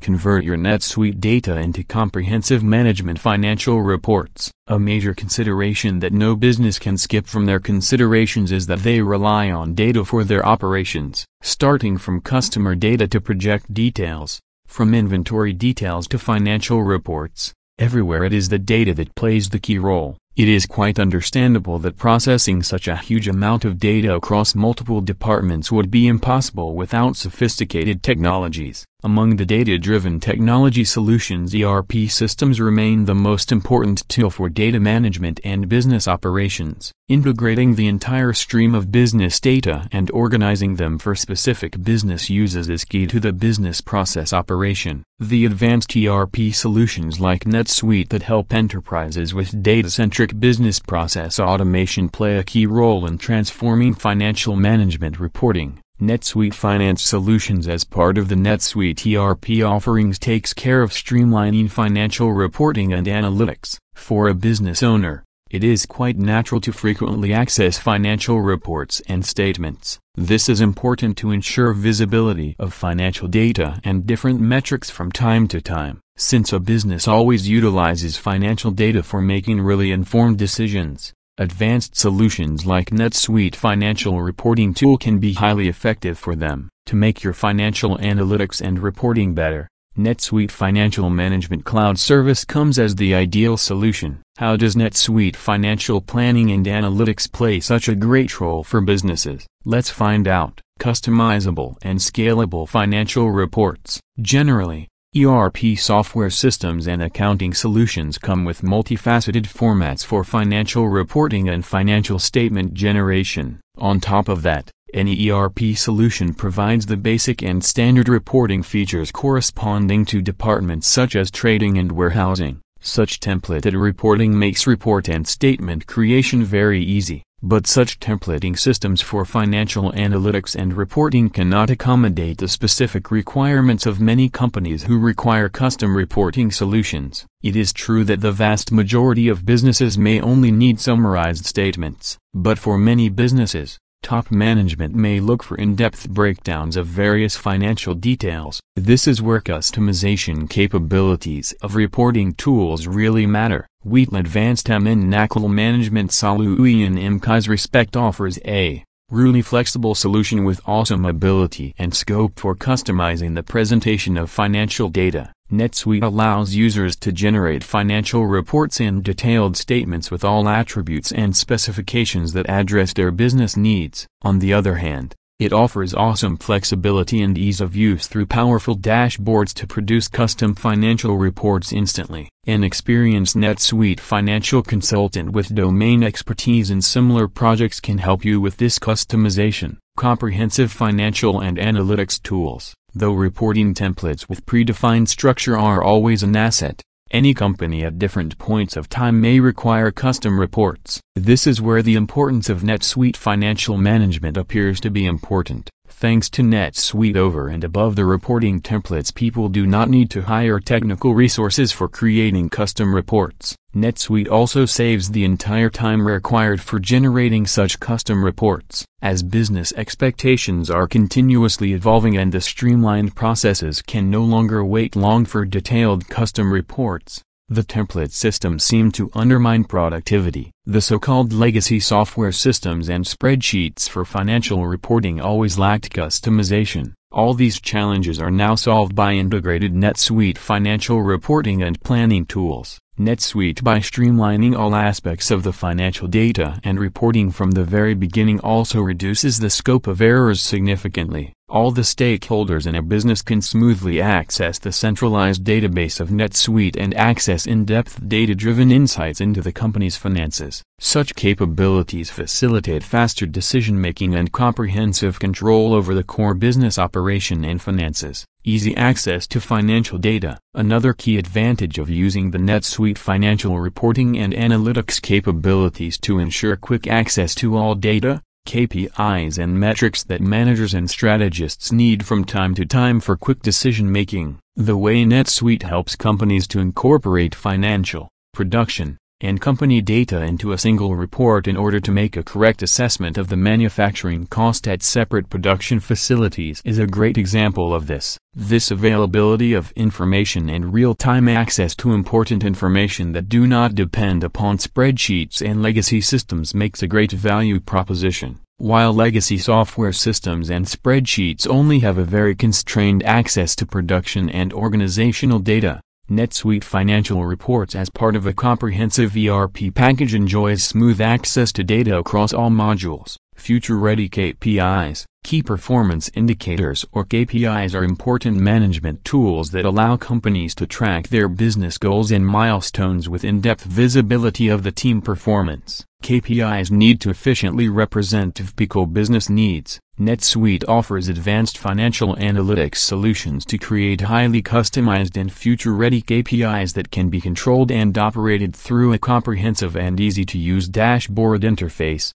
Convert your NetSuite data into comprehensive management financial reports. A major consideration that no business can skip from their considerations is that they rely on data for their operations. Starting from customer data to project details, from inventory details to financial reports, everywhere it is the data that plays the key role. It is quite understandable that processing such a huge amount of data across multiple departments would be impossible without sophisticated technologies. Among the data-driven technology solutions, ERP systems remain the most important tool for data management and business operations. Integrating the entire stream of business data and organizing them for specific business uses is key to the business process operation. The advanced ERP solutions like NetSuite that help enterprises with data-centric business process automation play a key role in transforming financial management reporting. NetSuite Finance Solutions, as part of the NetSuite ERP offerings, takes care of streamlining financial reporting and analytics. For a business owner, it is quite natural to frequently access financial reports and statements. This is important to ensure visibility of financial data and different metrics from time to time. Since a business always utilizes financial data for making really informed decisions, advanced solutions like NetSuite Financial Reporting Tool can be highly effective for them. To make your financial analytics and reporting better, NetSuite Financial Management Cloud Service comes as the ideal solution. How does NetSuite Financial Planning and Analytics play such a great role for businesses? Let's find out. Customizable and scalable financial reports. Generally, ERP software systems and accounting solutions come with multifaceted formats for financial reporting and financial statement generation. On top of that, any ERP solution provides the basic and standard reporting features corresponding to departments such as trading and warehousing. Such templated reporting makes report and statement creation very easy. But such templating systems for financial analytics and reporting cannot accommodate the specific requirements of many companies who require custom reporting solutions. It is true that the vast majority of businesses may only need summarized statements. But for many businesses, top management may look for in-depth breakdowns of various financial details. This is where customization capabilities of reporting tools really matter. Wheaton Advanced MN-NACL Management Solution MKI's Respect offers a really flexible solution with awesome ability and scope for customizing the presentation of financial data. NetSuite allows users to generate financial reports and detailed statements with all attributes and specifications that address their business needs. On the other hand, it offers awesome flexibility and ease of use through powerful dashboards to produce custom financial reports instantly. An experienced NetSuite financial consultant with domain expertise in similar projects can help you with this customization. Comprehensive financial and analytics tools. Though reporting templates with predefined structure are always an asset, any company at different points of time may require custom reports. This is where the importance of NetSuite Financial Management appears to be important. Thanks to NetSuite, over and above the reporting templates, people do not need to hire technical resources for creating custom reports. NetSuite also saves the entire time required for generating such custom reports. As business expectations are continuously evolving and the streamlined processes can no longer wait long for detailed custom reports, the template systems seem to undermine productivity. The so-called legacy software systems and spreadsheets for financial reporting always lacked customization. All these challenges are now solved by integrated NetSuite financial reporting and planning tools. NetSuite, by streamlining all aspects of the financial data and reporting from the very beginning, also reduces the scope of errors significantly. All the stakeholders in a business can smoothly access the centralized database of NetSuite and access in-depth data-driven insights into the company's finances. Such capabilities facilitate faster decision-making and comprehensive control over the core business operation and finances. Easy access to financial data. Another key advantage of using the NetSuite financial reporting and analytics capabilities to ensure quick access to all data, KPIs and metrics that managers and strategists need from time to time for quick decision-making. The way NetSuite helps companies to incorporate financial, production, and company data into a single report in order to make a correct assessment of the manufacturing cost at separate production facilities is a great example of this. This availability of information and real-time access to important information that do not depend upon spreadsheets and legacy systems makes a great value proposition. While legacy software systems and spreadsheets only have a very constrained access to production and organizational data, NetSuite Financial Reports as part of a comprehensive ERP package enjoys smooth access to data across all modules. Future-ready KPIs, key performance indicators or KPIs are important management tools that allow companies to track their business goals and milestones with in-depth visibility of the team performance. KPIs need to efficiently represent typical business needs. NetSuite offers advanced financial analytics solutions to create highly customized and future-ready KPIs that can be controlled and operated through a comprehensive and easy-to-use dashboard interface.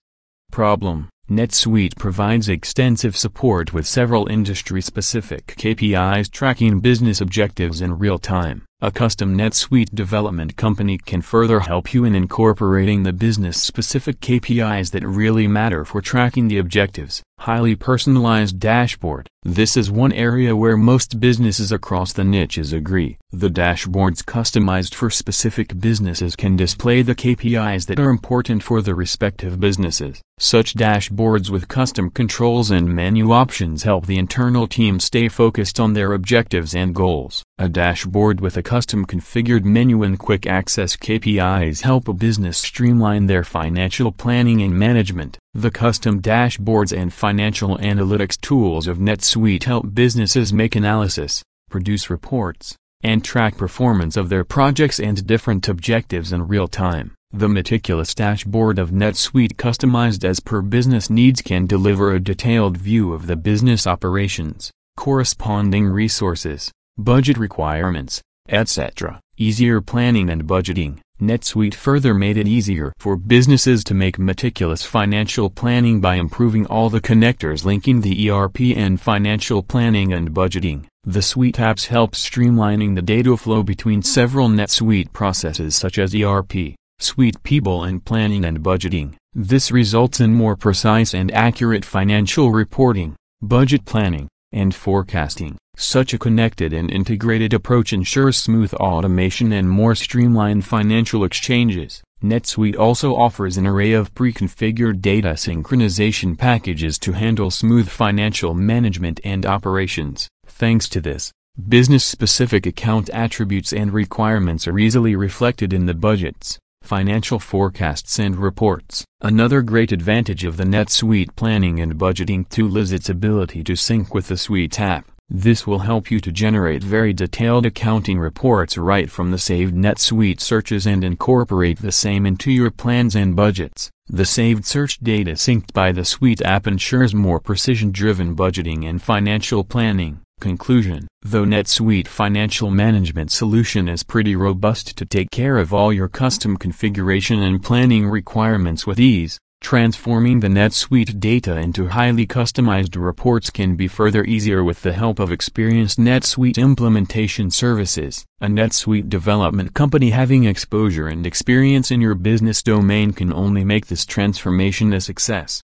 Problem: NetSuite provides extensive support with several industry-specific KPIs tracking business objectives in real time. A custom NetSuite development company can further help you in incorporating the business-specific KPIs that really matter for tracking the objectives. Highly personalized dashboard. This is one area where most businesses across the niches agree. The dashboards customized for specific businesses can display the KPIs that are important for the respective businesses. Such dashboards with custom controls and menu options help the internal team stay focused on their objectives and goals. A dashboard with a custom configured menu and quick access KPIs help a business streamline their financial planning and management. The custom dashboards and financial analytics tools of NetSuite help businesses make analysis, produce reports, and track performance of their projects and different objectives in real time. The meticulous dashboard of NetSuite customized as per business needs can deliver a detailed view of the business operations, corresponding resources, budget requirements, etc. Easier planning and budgeting. NetSuite further made it easier for businesses to make meticulous financial planning by improving all the connectors linking the ERP and financial planning and budgeting. The SuiteApp helps streamlining the data flow between several NetSuite processes such as ERP, SuitePeople and planning and budgeting. This results in more precise and accurate financial reporting, budget planning, and forecasting. Such a connected and integrated approach ensures smooth automation and more streamlined financial exchanges. NetSuite also offers an array of pre-configured data synchronization packages to handle smooth financial management and operations. Thanks to this, business-specific account attributes and requirements are easily reflected in the budgets, financial forecasts and reports. Another great advantage of the NetSuite planning and budgeting tool is its ability to sync with the SuiteApp. This will help you to generate very detailed accounting reports right from the saved NetSuite searches and incorporate the same into your plans and budgets. The saved search data synced by the SuiteApp ensures more precision-driven budgeting and financial planning. Conclusion: though NetSuite Financial Management Solution is pretty robust to take care of all your custom configuration and planning requirements with ease, transforming the NetSuite data into highly customized reports can be further easier with the help of experienced NetSuite implementation services. A NetSuite development company having exposure and experience in your business domain can only make this transformation a success.